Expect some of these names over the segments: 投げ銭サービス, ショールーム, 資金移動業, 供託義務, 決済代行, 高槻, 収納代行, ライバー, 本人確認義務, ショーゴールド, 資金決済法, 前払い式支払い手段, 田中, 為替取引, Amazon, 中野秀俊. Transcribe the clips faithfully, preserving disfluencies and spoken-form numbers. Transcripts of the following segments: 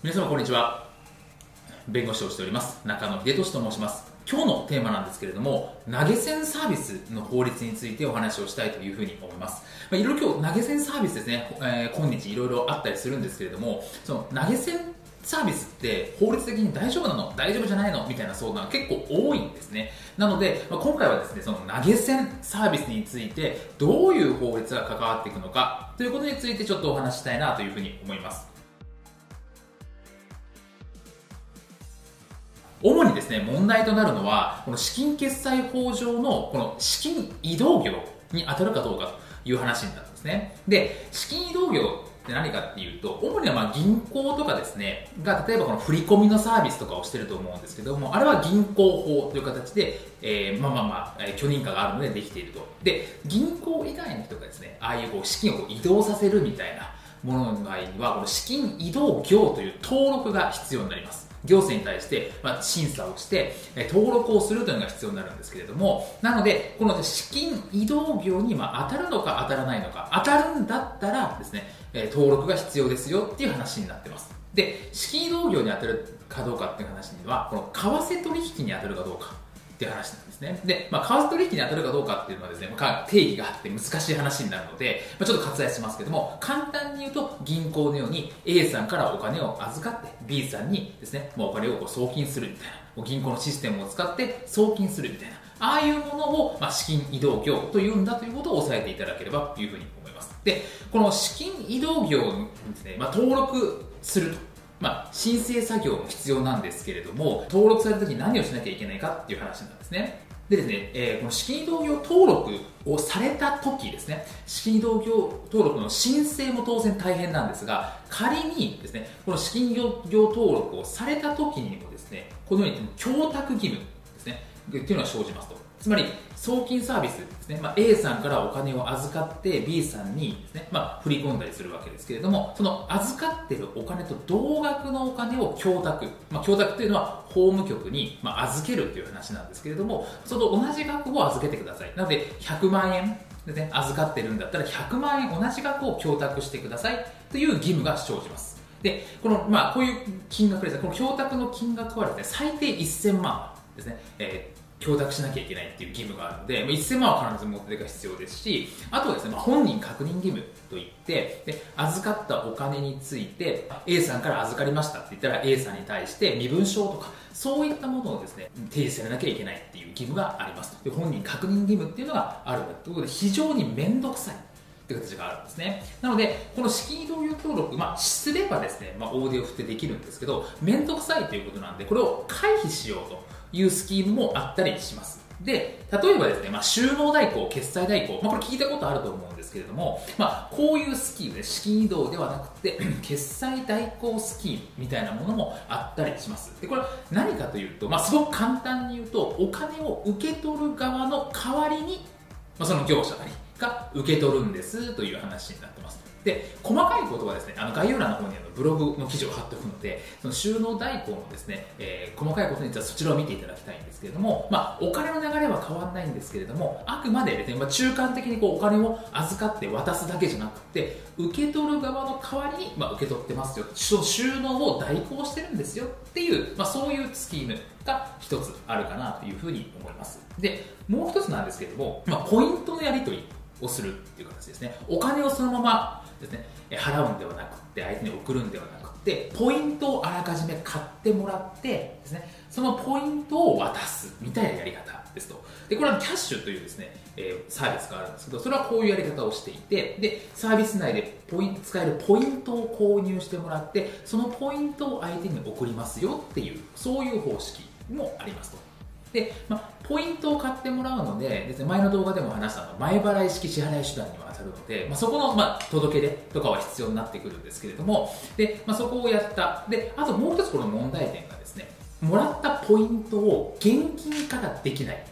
皆様こんにちは。弁護士をしております中野秀俊と申します。今日のテーマなんですけれども、投げ銭サービスの法律についてお話をしたいというふうに思います。まあ、いろいろ今日投げ銭サービスですね、えー、今日いろいろあったりするんですけれども、その投げ銭サービスって法律的に大丈夫なの、大丈夫じゃないのみたいな相談が結構多いんですね。なので、まあ、今回はですね、その投げ銭サービスについてどういう法律が関わっていくのかということについてちょっとお話ししたいなというふうに思います。主にですね、問題となるのはこの資金決済法上のこの資金移動業に当たるかどうかという話になるんですね。で、資金移動業何かっていうと、主にはまあ銀行とかですねが、例えばこの振り込みのサービスとかをしてると思うんですけども、あれは銀行法という形で、えー、まあまあまあ許認可があるのでできていると。で、銀行以外の人がですね、ああいうこう資金をこう移動させるみたいなものの場合には、この資金移動業という登録が必要になります。行政に対して審査をして登録をするというのが必要になるんですけれども、なのでこの資金移動業に当たるのか当たらないのか、当たるんだったらですね、登録が必要ですよっていう話になってます。で、資金移動業に当たるかどうかっていう話には、この為替取引に当たるかどうかっていう話なんですね。で、まあ、為替取引に当たるかどうかっていうのはですね、定義があって難しい話になるので、まあ、ちょっと割愛しますけども、簡単に言うと銀行のように A さんからお金を預かって B さんにですね、もうお金をこう送金するみたいな、銀行のシステムを使って送金するみたいな、ああいうものを、まあ、資金移動業というんだということを押さえていただければというふうに思います。で、この資金移動業にですね、まあ、登録すると、まあ、申請作業も必要なんですけれども、登録された時に何をしなきゃいけないかっていう話なんですね。でですね、えー、この資金移動業登録をされた時ですね、資金移動業登録の申請も当然大変なんですが、仮にですね、この資金移動業登録をされた時にもですね、このように供託義務ですね、っていうのが生じますと。つまり送金サービスですね、まあ、A さんからお金を預かって B さんにですね、まあ、振り込んだりするわけですけれども、その預かっているお金と同額のお金を供託、まあ、供託というのは法務局に預けるという話なんですけれども、それと同じ額を預けてください。なのでひゃくまんえんですね、預かっているんだったらひゃくまんえん同じ額を供託してくださいという義務が生じます。で、この、まあ、こういう金額ですね、この供託の金額はですね、最低せんまんですね、えー供託しなきゃいけないっていう義務があるので、せんまんは必ず持っていく必要ですし、あとはですね、まあ、本人確認義務といって、で、預かったお金について A さんから預かりましたって言ったら A さんに対して身分証とかそういったものをですね、提示されなきゃいけないっていう義務がありますと。で、本人確認義務っていうのがあるということで、非常に面倒くさいという形があるんですね。なのでこの資金移動業登録、まあ、すればですね、まあ、大手を振ってできるんですけど、面倒くさいということなんで、これを回避しようというスキームもあったりします。で、例えばですね、まあ、収納代行、決済代行、まあ、これ聞いたことあると思うんですけれども、まあ、こういうスキームで、資金移動ではなくて決済代行スキームみたいなものもあったりします。で、これは何かというと、まあ、すごく簡単に言うと、お金を受け取る側の代わりに、まあ、その業者なりが受け取るんですという話になってます。で、細かいことはですね、あの概要欄の方にあのブログの記事を貼っておくので、その収納代行のですね、えー、細かいことについてはそちらを見ていただきたいんですけれども、まあ、お金の流れは変わらないんですけれども、あくまでですね、まあ、中間的にこうお金を預かって渡すだけじゃなくて、受け取る側の代わりに、まあ、受け取ってますよ、収納を代行してるんですよっていう、まあ、そういうスキームが一つあるかなというふうに思います。で、もう一つなんですけれども、まあ、ポイントのやり取りをするっていう形ですね。お金をそのままですね、払うんではなくて、相手に送るんではなくて、ポイントをあらかじめ買ってもらってですね、そのポイントを渡すみたいなやり方ですと。で、これはキャッシュというですね、えー、サービスがあるんですけど、それはこういうやり方をしていて、で、サービス内でポイント使えるポイントを購入してもらって、そのポイントを相手に送りますよっていう、そういう方式もありますと。で、まあ、ポイントを買ってもらうので、ですね、前の動画でも話したの前払い式支払い手段には当たるので、まあ、そこの、まあ、届け出とかは必要になってくるんですけれども、で、まあ、そこをやった。で、あともう一つこの問題点がですね、もらったポイントを現金化ができない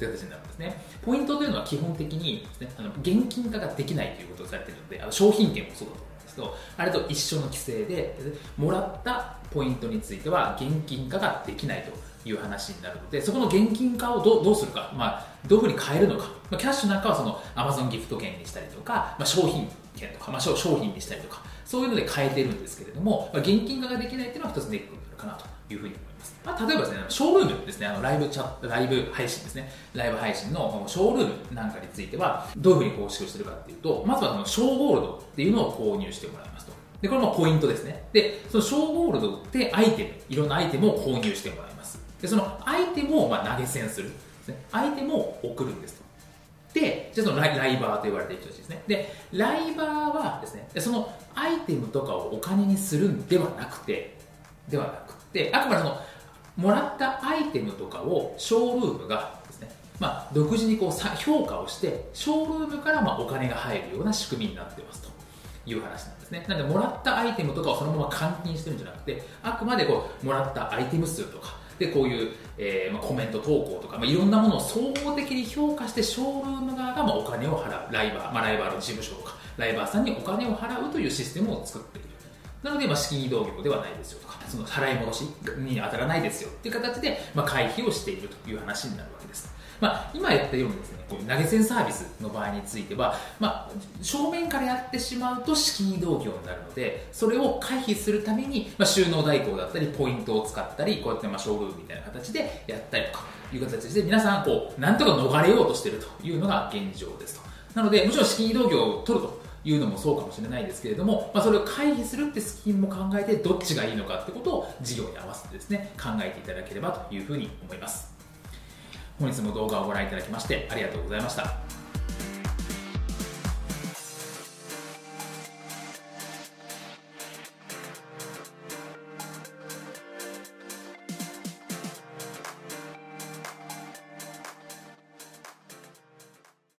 という形になるんですね。ポイントというのは基本的にですね、あの現金化ができないということをされているので、あの商品券もそうだと思うんですけど、あれと一緒の規制で、もらったポイントについては現金化ができないという話になるので、そこの現金化を ど, どうするか、まあ、どういうふうに変えるのか、まあ、キャッシュなんかはその Amazon ギフト券にしたりとか、まあ、商品券とか、まあ、商品にしたりとか、そういうので変えてるんですけれども、現金化ができないっていうのは一つネックになるかなというふうに思います。まあ、例えばですね、ショールームですね、あのライブチャット、ライブ配信ですね、ライブ配信のショールームなんかについては、どういうふうに構築してるかっていうと、まずはそのショーゴールドっていうのを購入してもらいますと。で、これもポイントですね。で、そのショーゴールドってアイテム、いろんなアイテムを購入してもらいます。で、そのアイテムをまあ投げ銭するんですね。アイテムを送るんですと。で、じゃあそのライ、ライバーと言われている人たちですね。で、ライバーはですね、そのアイテムとかをお金にするんではなくて、ではなくて、あくまでその、もらったアイテムとかをショールームがですね、まあ、独自にこう評価をして、ショールームからまあお金が入るような仕組みになってますという話なんですね。なので、もらったアイテムとかをそのまま換金してるんじゃなくて、あくまでこうもらったアイテム数とか、でこういう、えーまあ、コメント投稿とか、まあ、いろんなものを総合的に評価してショールーム側がまあお金を払うライバー、まあ、ライバーの事務所とかライバーさんにお金を払うというシステムを作っている。なので、まあ、資金移動業ではないですよとか、その払い戻しに当たらないですよっていう形で、まあ、回避をしているという話になるわけです。まあ、今やったようにですね、こういう投げ銭サービスの場合については、まあ、正面からやってしまうと資金移動業になるので、それを回避するために、まあ、収納代行だったり、ポイントを使ったり、こうやってまあショールームみたいな形でやったりとかいう形で、皆さんこう、なんとか逃れようとしているというのが現状ですと。なので、もちろん資金移動業を取るというのもそうかもしれないですけれども、まあ、それを回避するってスキームも考えて、どっちがいいのかってことを事業に合わせてですね、考えていただければというふうに思います。本日も動画をご覧いただきましてありがとうございました。